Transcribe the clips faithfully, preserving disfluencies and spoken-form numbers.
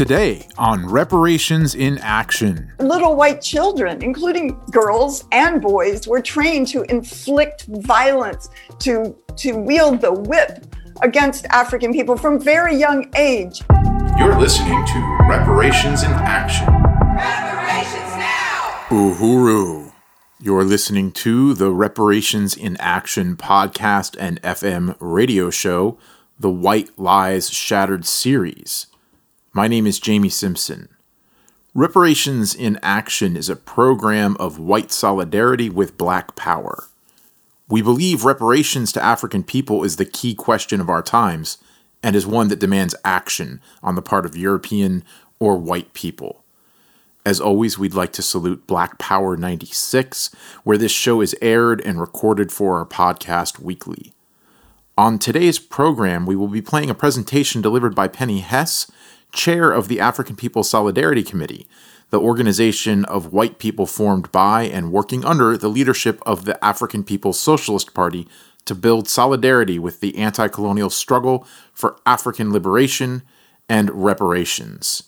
Today on Reparations in Action. Little white children, including girls and boys, were trained to inflict violence, to, to wield the whip against African people from very young age. You're listening to Reparations in Action. Reparations now! Uhuru. You're listening to the Reparations in Action podcast and F M radio show, the White Lies Shattered series. My name is Jamie Simpson. Reparations in Action is a program of white solidarity with Black power. We believe reparations to African people is the key question of our times and is one that demands action on the part of European or white people. As always, we'd like to salute Black Power ninety-six, where this show is aired and recorded for our podcast weekly. On today's program, we will be playing a presentation delivered by Penny Hess, chair of the African People's Solidarity Committee, the organization of white people formed by and working under the leadership of the African People's Socialist Party to build solidarity with the anti-colonial struggle for African liberation and reparations.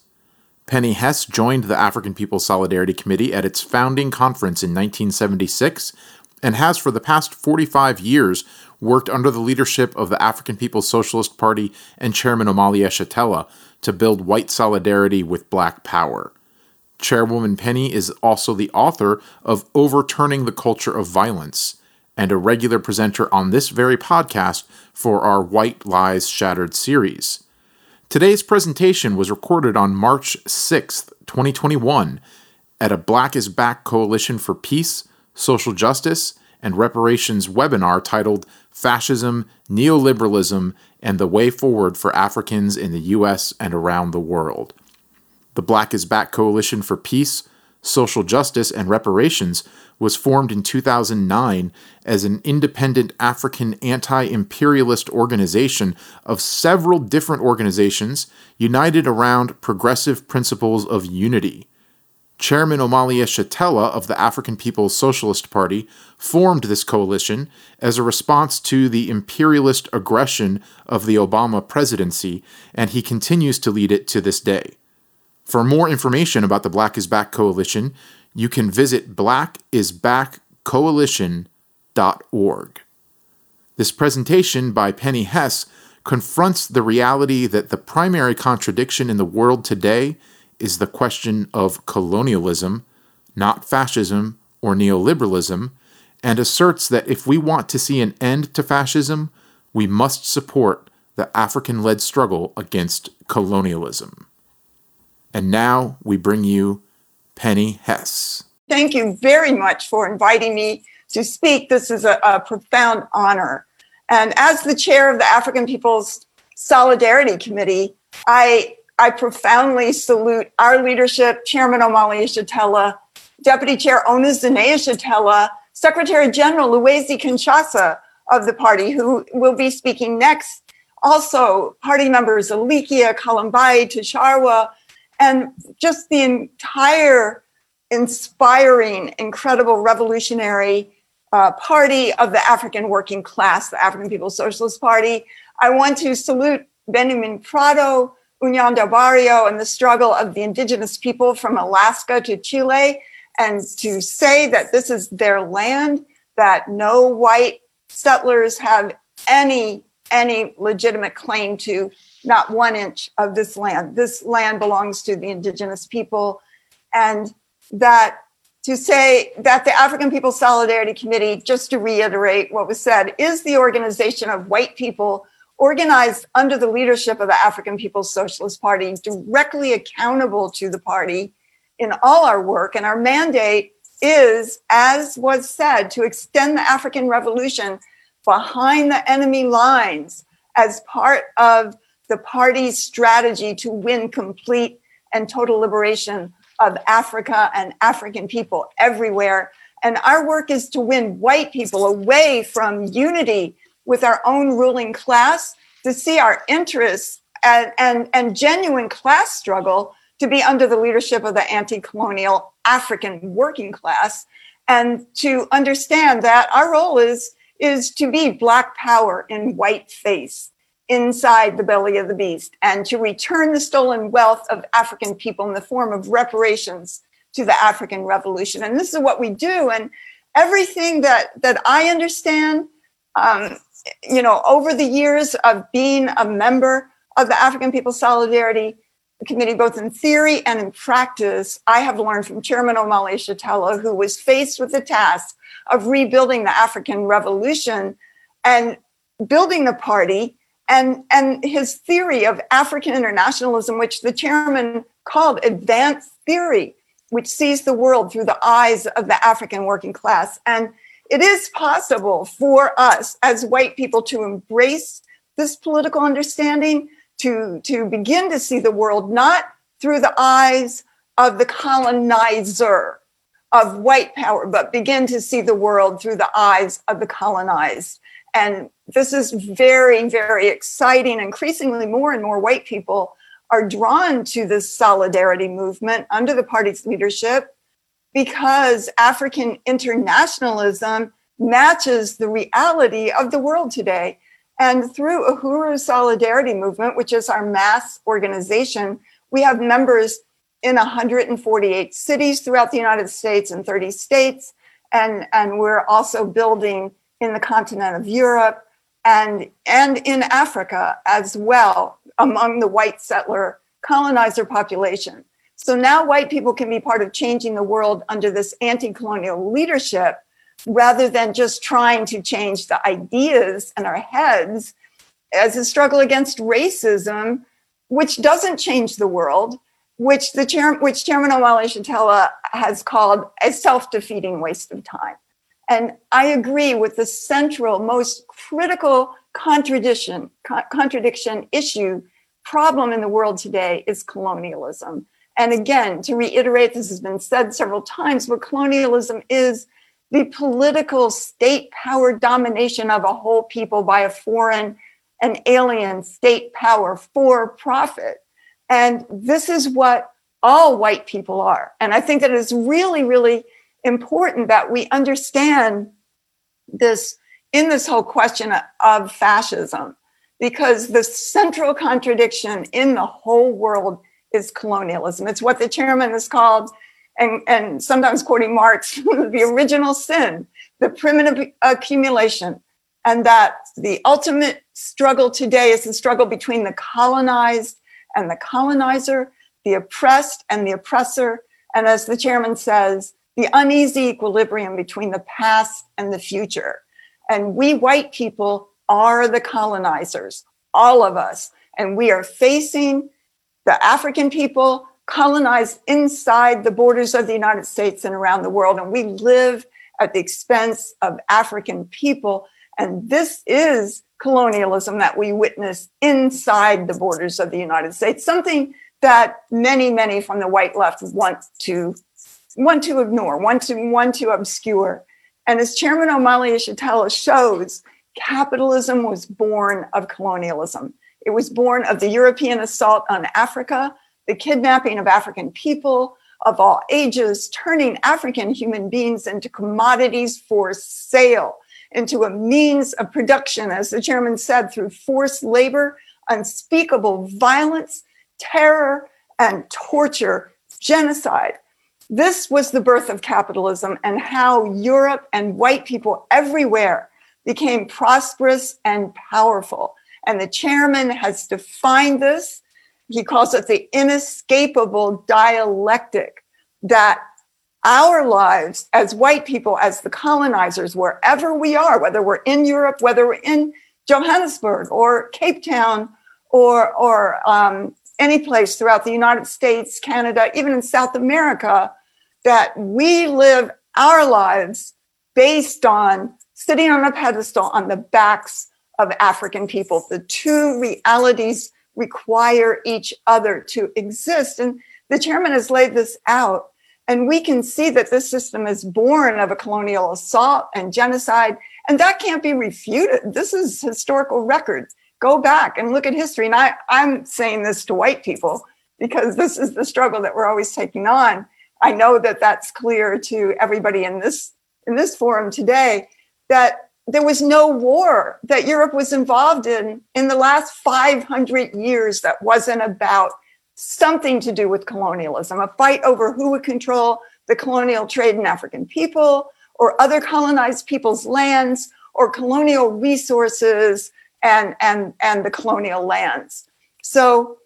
Penny Hess joined the African People's Solidarity Committee at its founding conference in nineteen seventy-six and has for the past forty-five years worked under the leadership of the African People's Socialist Party and Chairman Omali Yeshitela to build white solidarity with Black power. Chairwoman Penny is also the author of Overturning the Culture of Violence and a regular presenter on this very podcast for our White Lies Shattered series. Today's presentation was recorded on March sixth, twenty twenty-one at a Black is Back Coalition for Peace, Social Justice, and Reparations webinar titled Fascism, Neoliberalism, and the Way Forward for Africans in the U S and Around the World. The Black is Back Coalition for Peace, Social Justice, and Reparations was formed in two thousand nine as an independent African anti-imperialist organization of several different organizations united around progressive principles of unity. Chairman Omali Yeshitela of the African People's Socialist Party formed this coalition as a response to the imperialist aggression of the Obama presidency, and he continues to lead it to this day. For more information about the Black is Back Coalition, you can visit black is back coalition dot org. This presentation by Penny Hess confronts the reality that the primary contradiction in the world today is the question of colonialism, not fascism or neoliberalism, and asserts that if we want to see an end to fascism, we must support the African-led struggle against colonialism. And now we bring you Penny Hess. Thank you very much for inviting me to speak. This is a, a profound honor. And as the chair of the African People's Solidarity Committee, I I profoundly salute our leadership, Chairman Omali Yeshitela, Deputy Chair Onas Deney Ishtela, Secretary General Louisi Kinshasa of the party, who will be speaking next. Also, party members Alikia, Kalumbai Tusharwa, and just the entire inspiring, incredible, revolutionary uh, party of the African working class, the African People's Socialist Party. I want to salute Benjamin Prado, Unión del Barrio, and the struggle of the indigenous people from Alaska to Chile, and to say that this is their land, that no white settlers have any, any legitimate claim to not one inch of this land. This land belongs to the indigenous people. And that to say that the African People's Solidarity Committee, just to reiterate what was said, is the organization of white people organized under the leadership of the African People's Socialist Party, directly accountable to the party in all our work. And our mandate is, as was said, to extend the African Revolution behind the enemy lines as part of the party's strategy to win complete and total liberation of Africa and African people everywhere. And our work is to win white people away from unity with our own ruling class, to see our interests and, and, and genuine class struggle to be under the leadership of the anti-colonial African working class, and to understand that our role is, is to be Black power in white face, inside the belly of the beast, and to return the stolen wealth of African people in the form of reparations to the African Revolution. And this is what we do. And everything that, that I understand, um, you know, over the years of being a member of the African People's Solidarity Committee, both in theory and in practice, I have learned from Chairman Omali Yeshitela, who was faced with the task of rebuilding the African Revolution and building the party, and, and his theory of African internationalism, which the chairman called advanced theory, which sees the world through the eyes of the African working class. And it is possible for us as white people to embrace this political understanding, to, to begin to see the world not through the eyes of the colonizer, of white power, but begin to see the world through the eyes of the colonized. And this is very, very exciting. Increasingly, more and more white people are drawn to this solidarity movement under the party's leadership, because African internationalism matches the reality of the world today. And through Uhuru Solidarity Movement, which is our mass organization, we have members in one hundred forty-eight cities throughout the United States and thirty states. And, and we're also building in the continent of Europe and, and in Africa as well, among the white settler colonizer population. So now white people can be part of changing the world under this anti-colonial leadership, rather than just trying to change the ideas in our heads as a struggle against racism, which doesn't change the world, which the chair, which Chairman Omali Yeshitela has called a self-defeating waste of time. And I agree with the central, most critical contradiction, co- contradiction issue, problem in the world today is colonialism. And again, to reiterate, this has been said several times, but colonialism is the political state power domination of a whole people by a foreign and alien state power for profit. And this is what all white people are. And I think that it's really, really important that we understand this in this whole question of fascism, because the central contradiction in the whole world is colonialism. It's what the chairman has called, and, and sometimes quoting Marx, the original sin, the primitive accumulation, and that the ultimate struggle today is the struggle between the colonized and the colonizer, the oppressed and the oppressor, and as the chairman says, the uneasy equilibrium between the past and the future. And we white people are the colonizers, all of us. And we are facing the African people colonized inside the borders of the United States and around the world. And we live at the expense of African people. And this is colonialism that we witness inside the borders of the United States, something that many, many from the white left want to want to ignore, want to, want to obscure. And as Chairman Omali Yeshitela shows, capitalism was born of colonialism. It was born of the European assault on Africa, the kidnapping of African people of all ages, turning African human beings into commodities for sale, into a means of production, as the chairman said, through forced labor, unspeakable violence, terror, and torture, genocide. This was the birth of capitalism, and how Europe and white people everywhere became prosperous and powerful. And the chairman has defined this. He calls it the inescapable dialectic, that our lives as white people, as the colonizers, wherever we are, whether we're in Europe, whether we're in Johannesburg or Cape Town or, or um, any place throughout the United States, Canada, even in South America, that we live our lives based on sitting on a pedestal on the backs of African people. The two realities require each other to exist. And the chairman has laid this out. And we can see that this system is born of a colonial assault and genocide. And that can't be refuted. This is historical record. Go back and look at history. And I, I'm saying this to white people, because this is the struggle that we're always taking on. I know that that's clear to everybody in this in this forum today, that there was no war that Europe was involved in in the last five hundred years that wasn't about something to do with colonialism, a fight over who would control the colonial trade in African people or other colonized people's lands or colonial resources and, and, and the colonial lands. So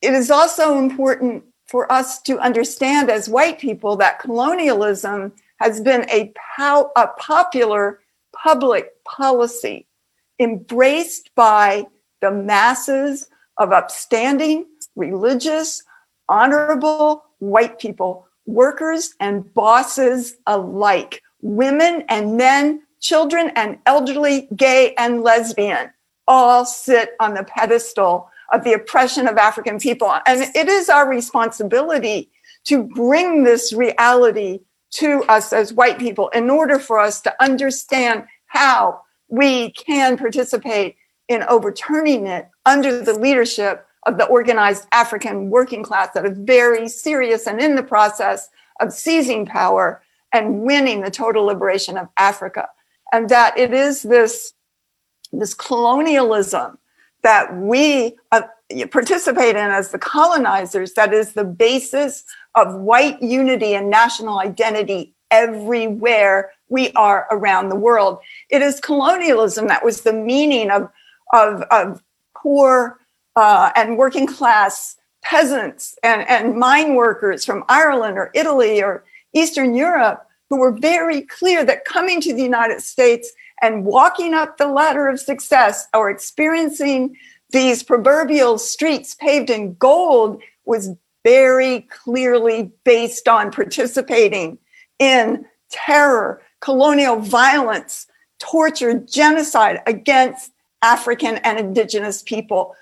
it is also important for us to understand as white people that colonialism has been a, pow- a popular public policy embraced by the masses of upstanding, religious, honorable white people, workers and bosses alike, women and men, children and elderly, gay and lesbian, all sit on the pedestal of the oppression of African people. And it is our responsibility to bring this reality to us as white people in order for us to understand how we can participate in overturning it under the leadership of the organized African working class that is very serious and in the process of seizing power and winning the total liberation of Africa. And that it is this, this colonialism that we uh, participate in as the colonizers that is the basis of white unity and national identity everywhere we are around the world. It is colonialism that was the meaning of, of, of poor uh, and working class peasants and, and mine workers from Ireland or Italy or Eastern Europe who were very clear that coming to the United States and walking up the ladder of success or experiencing these proverbial streets paved in gold was very clearly based on participating in terror, colonial violence, torture, genocide against African and indigenous people.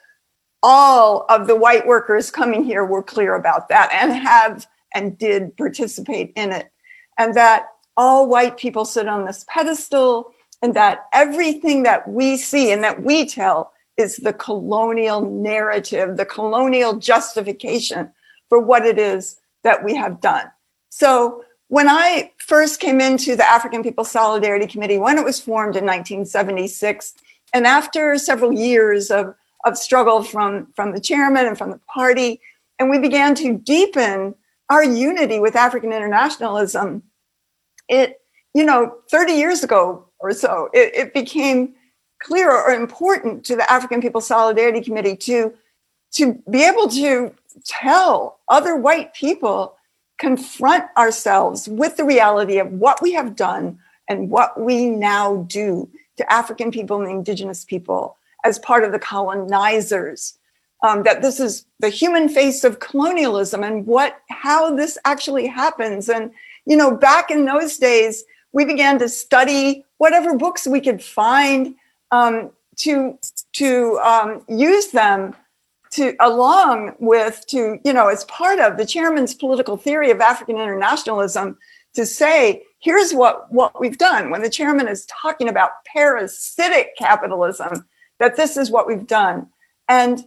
All of the white workers coming here were clear about that and have and did participate in it. And that all white people sit on this pedestal and that everything that we see and that we tell is the colonial narrative, the colonial justification for what it is that we have done. So when I first came into the African People's Solidarity Committee, when it was formed in nineteen seventy-six, and after several years of, of struggle from, from the chairman and from the party, and we began to deepen our unity with African internationalism, it, you know, thirty years ago or so, it, it became clear or important to the African People's Solidarity Committee to, to be able to tell other white people, confront ourselves with the reality of what we have done and what we now do to African people and indigenous people as part of the colonizers. Um, that this is the human face of colonialism and what, how this actually happens. And, you know, back in those days, we began to study whatever books we could find um, to, to um, use them to, along with, to, you know, as part of the chairman's political theory of African internationalism to say, here's what, what we've done. When the chairman is talking about parasitic capitalism, that this is what we've done. And,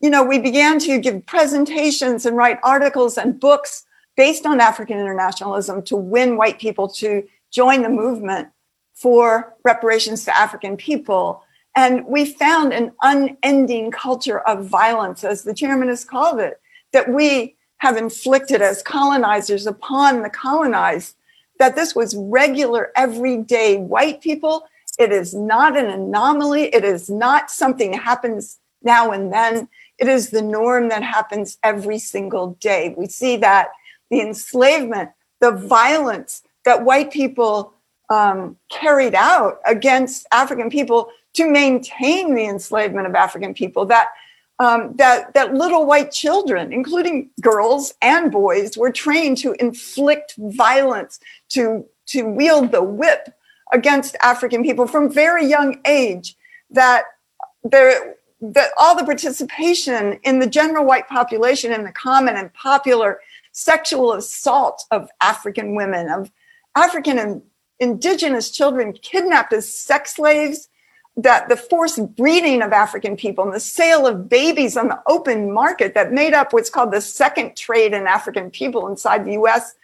you know, we began to give presentations and write articles and books based on African internationalism to win white people to join the movement for reparations to African people. And we found an unending culture of violence, as the chairman has called it, that we have inflicted as colonizers upon the colonized, that this was regular, everyday white people. It is not an anomaly. It is not something that happens now and then. It is the norm that happens every single day. We see that the enslavement, the violence that white people um, carried out against African people to maintain the enslavement of African people, that, um, that, that little white children, including girls and boys, were trained to inflict violence, to, to wield the whip against African people from very young age, that there that all the participation in the general white population in the common and popular sexual assault of African women, of African and indigenous children kidnapped as sex slaves, that the forced breeding of African people and the sale of babies on the open market that made up what's called the second trade in African people inside the U S,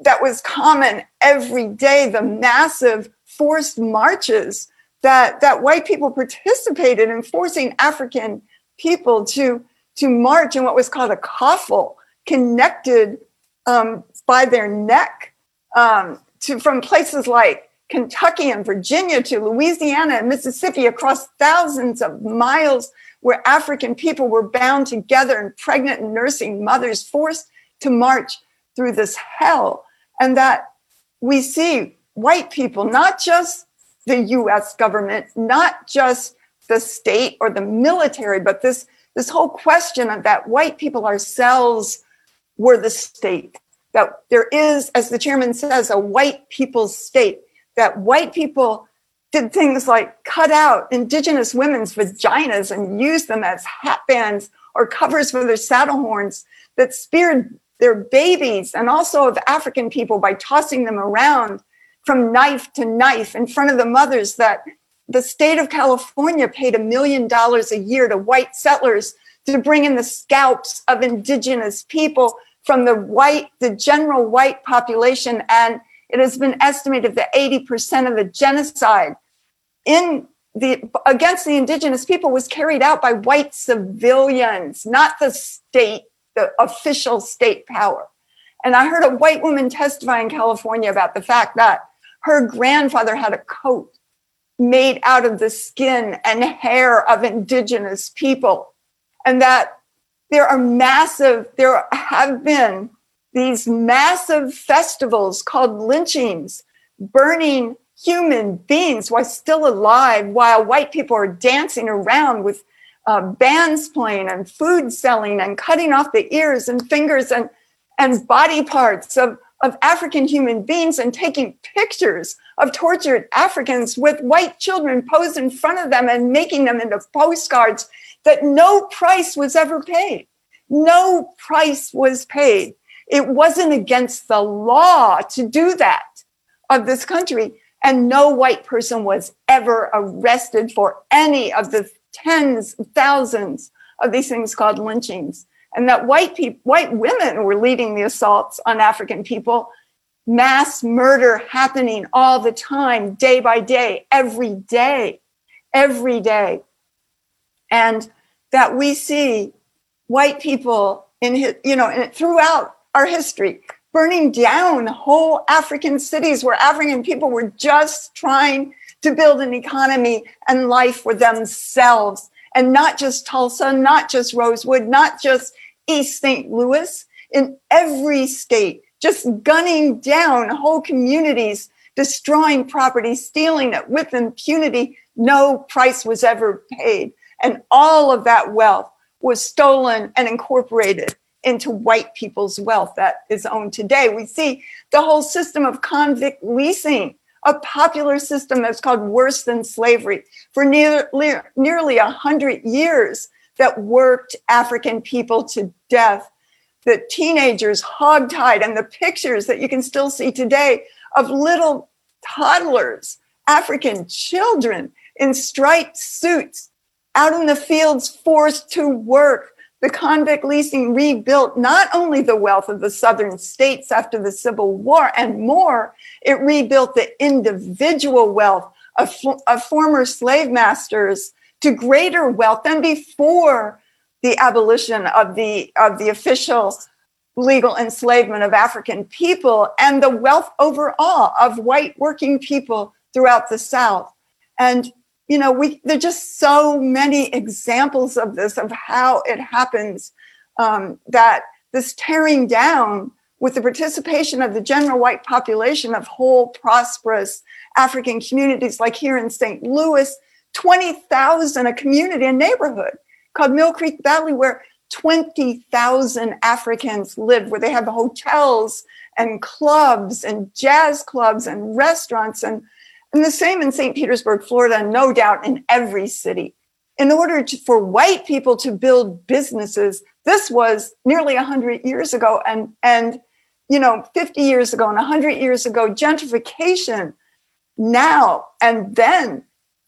that was common every day, the massive forced marches that, that white people participated in, forcing African people to, to march in what was called a coffle, connected um, by their neck um, to from places like Kentucky and Virginia to Louisiana and Mississippi, across thousands of miles, where African people were bound together and pregnant and nursing mothers forced to march through this hell. And that we see white people, not just the U S government, not just the state or the military, but this, this whole question of that white people ourselves were the state, that there is, as the chairman says, a white people's state, that white people did things like cut out indigenous women's vaginas and use them as hat bands or covers for their saddle horns, that speared their babies and also of African people by tossing them around from knife to knife in front of the mothers, that the state of California paid a million dollars a year to white settlers to bring in the scalps of indigenous people from the white, the general white population. And it has been estimated that eighty percent of the genocide in the against the indigenous people was carried out by white civilians, not the state, the official state power. And I heard a white woman testify in California about the fact that her grandfather had a coat made out of the skin and hair of indigenous people, and that there are massive, there have been these massive festivals called lynchings, burning human beings while still alive, while white people are dancing around with uh, bands playing and food selling and cutting off the ears and fingers and, and body parts of, of African human beings, and taking pictures of tortured Africans with white children posed in front of them and making them into postcards, that no price was ever paid. No price was paid. It wasn't against the law to do that of this country. And no white person was ever arrested for any of the tens of thousands of these things called lynchings. And that white people, white women were leading the assaults on African people, mass murder happening all the time, day by day, every day, every day. And that we see white people in, you know, throughout our history, burning down whole African cities where African people were just trying to build an economy and life for themselves. And not just Tulsa, not just Rosewood, not just East Saint Louis, in every state, just gunning down whole communities, destroying property, stealing it with impunity. No price was ever paid. And all of that wealth was stolen and incorporated into white people's wealth that is owned today. We see the whole system of convict leasing, a popular system that's called worse than slavery, for nearly, nearly one hundred years, that worked African people to death. The teenagers hogtied, and the pictures that you can still see today of little toddlers, African children in striped suits, out in the fields forced to work. The convict leasing rebuilt not only the wealth of the Southern states after the Civil War and more, it rebuilt the individual wealth of, of former slave masters to greater wealth than before the abolition of the, of the official legal enslavement of African people, and the wealth overall of white working people throughout the South. And you know, we, there are just so many examples of this, of how it happens, um, that this tearing down with the participation of the general white population of whole prosperous African communities, like here in Saint Louis, twenty thousand, a community, a neighborhood called Mill Creek Valley, where twenty thousand Africans live, where they have hotels and clubs and jazz clubs and restaurants, and And the same in Saint Petersburg, Florida, and no doubt in every city. In order to, for white people to build businesses, this was nearly one hundred years ago, and, and you know, fifty years ago and one hundred years ago, gentrification now and then.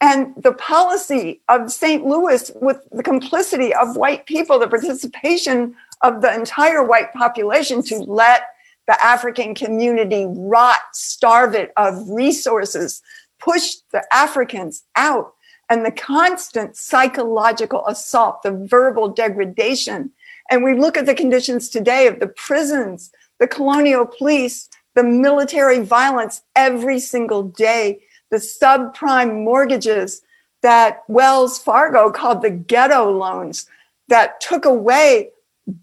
And the policy of Saint Louis, with the complicity of white people, the participation of the entire white population to let the African community rot, starve it of resources, pushed the Africans out, and the constant psychological assault, the verbal degradation. And we look at the conditions today of the prisons, the colonial police, the military violence every single day, the subprime mortgages that Wells Fargo called the ghetto loans that took away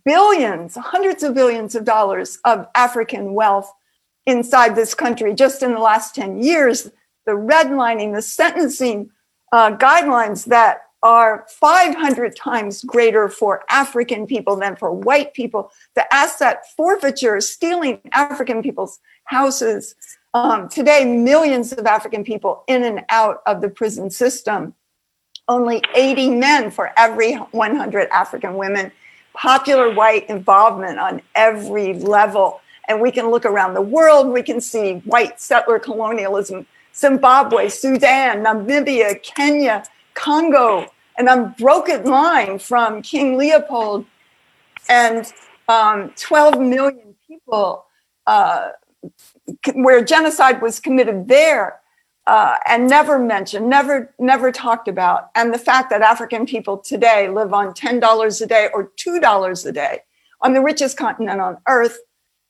billions, hundreds of billions of dollars of African wealth inside this country just in the last ten years, the redlining, the sentencing uh, guidelines that are five hundred times greater for African people than for white people, the asset forfeiture, stealing African people's houses. Um, today, millions of African people in and out of the prison system, only eighty men for every one hundred African women, popular white involvement on every level. And we can look around the world, we can see white settler colonialism, Zimbabwe, Sudan, Namibia, Kenya, Congo, an unbroken line from King Leopold, and um, twelve million people uh, where genocide was committed there uh, and never mentioned, never, never talked about. And the fact that African people today live on ten dollars a day or two dollars a day on the richest continent on earth.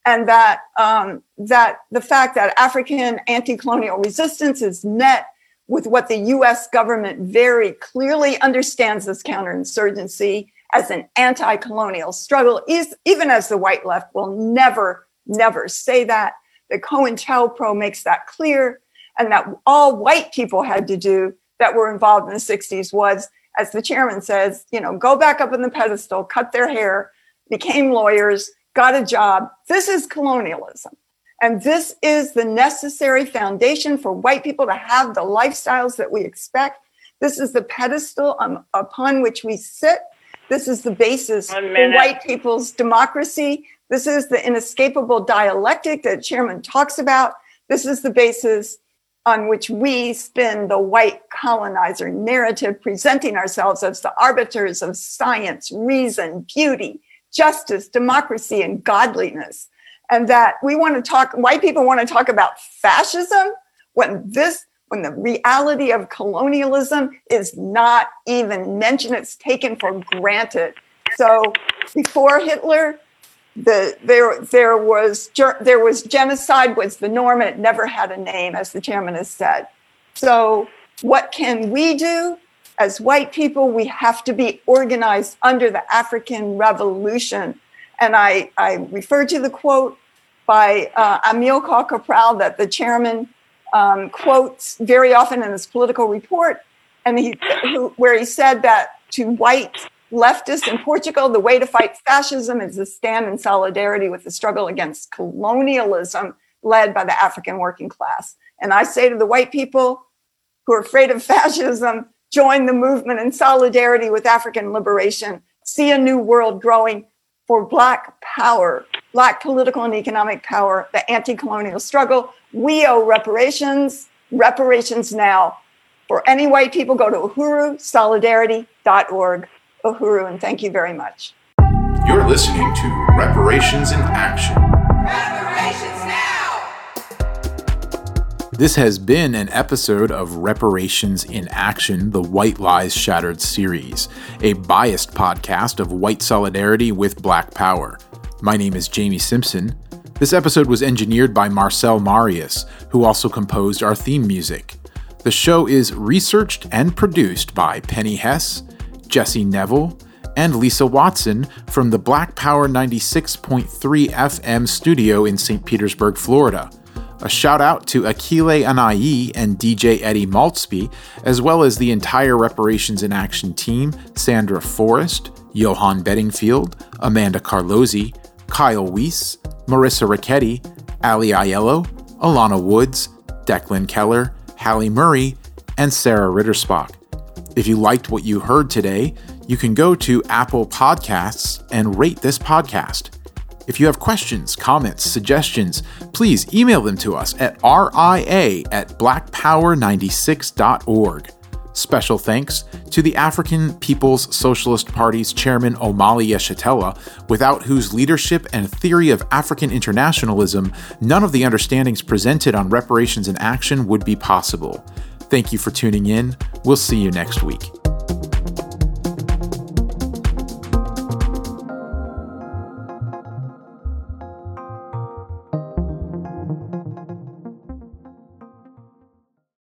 And that um, that the fact that African anti-colonial resistance is met with what the U S government very clearly understands as counterinsurgency, as an anti-colonial struggle, is, even as the white left will never, never say that. The COINTELPRO makes that clear. And that all white people had to do that were involved in the sixties was, as the chairman says, you know, go back up on the pedestal, cut their hair, became lawyers, got a job. This is colonialism. And this is the necessary foundation for white people to have the lifestyles that we expect. This is the pedestal um, upon which we sit. This is the basis for white people's democracy. This is the inescapable dialectic that Chairman talks about. This is the basis on which we spin the white colonizer narrative, presenting ourselves as the arbiters of science, reason, beauty, justice, democracy, and godliness. And that we want to talk, white people want to talk about fascism when this, when the reality of colonialism is not even mentioned, it's taken for granted. So before Hitler, the, there, there was, there was genocide was the norm, and it never had a name, as the chairman has said. So what can we do? As white people, we have to be organized under the African Revolution. And I, I refer to the quote by uh, Amílcar Cabral that the chairman um, quotes very often in his political report, and he, who, where he said that to white leftists in Portugal, the way to fight fascism is to stand in solidarity with the struggle against colonialism led by the African working class. And I say to the white people who are afraid of fascism, join the movement in solidarity with African liberation. See a new world growing for Black power, Black political and economic power, the anti-colonial struggle. We owe reparations, reparations now. For any white people, go to Uhuru Solidarity dot org. Uhuru, and thank you very much. You're listening to Reparations in Action. Reparations Now! This has been an episode of Reparations in Action, the White Lies Shattered series, a biased podcast of white solidarity with Black power. My name is Jamie Simpson. This episode was engineered by Marcel Marius, who also composed our theme music. The show is researched and produced by Penny Hess, Jesse Neville, and Lisa Watson from the Black Power ninety-six point three F M studio in Saint Petersburg, Florida. A shout out to Akile Anayi and D J Eddie Maltzby, as well as the entire Reparations in Action team, Sandra Forrest, Johan Bedingfield, Amanda Carlosi, Kyle Weiss, Marissa Ricchetti, Ali Aiello, Alana Woods, Declan Keller, Hallie Murray, and Sarah Ritterspach. If you liked what you heard today, you can go to Apple Podcasts and rate this podcast. If you have questions, comments, suggestions, please email them to us at R I A at black power ninety-six dot org. Special thanks to the African People's Socialist Party's chairman Omali Yeshitela, without whose leadership and theory of African internationalism, none of the understandings presented on reparations in action would be possible. Thank you for tuning in. We'll see you next week.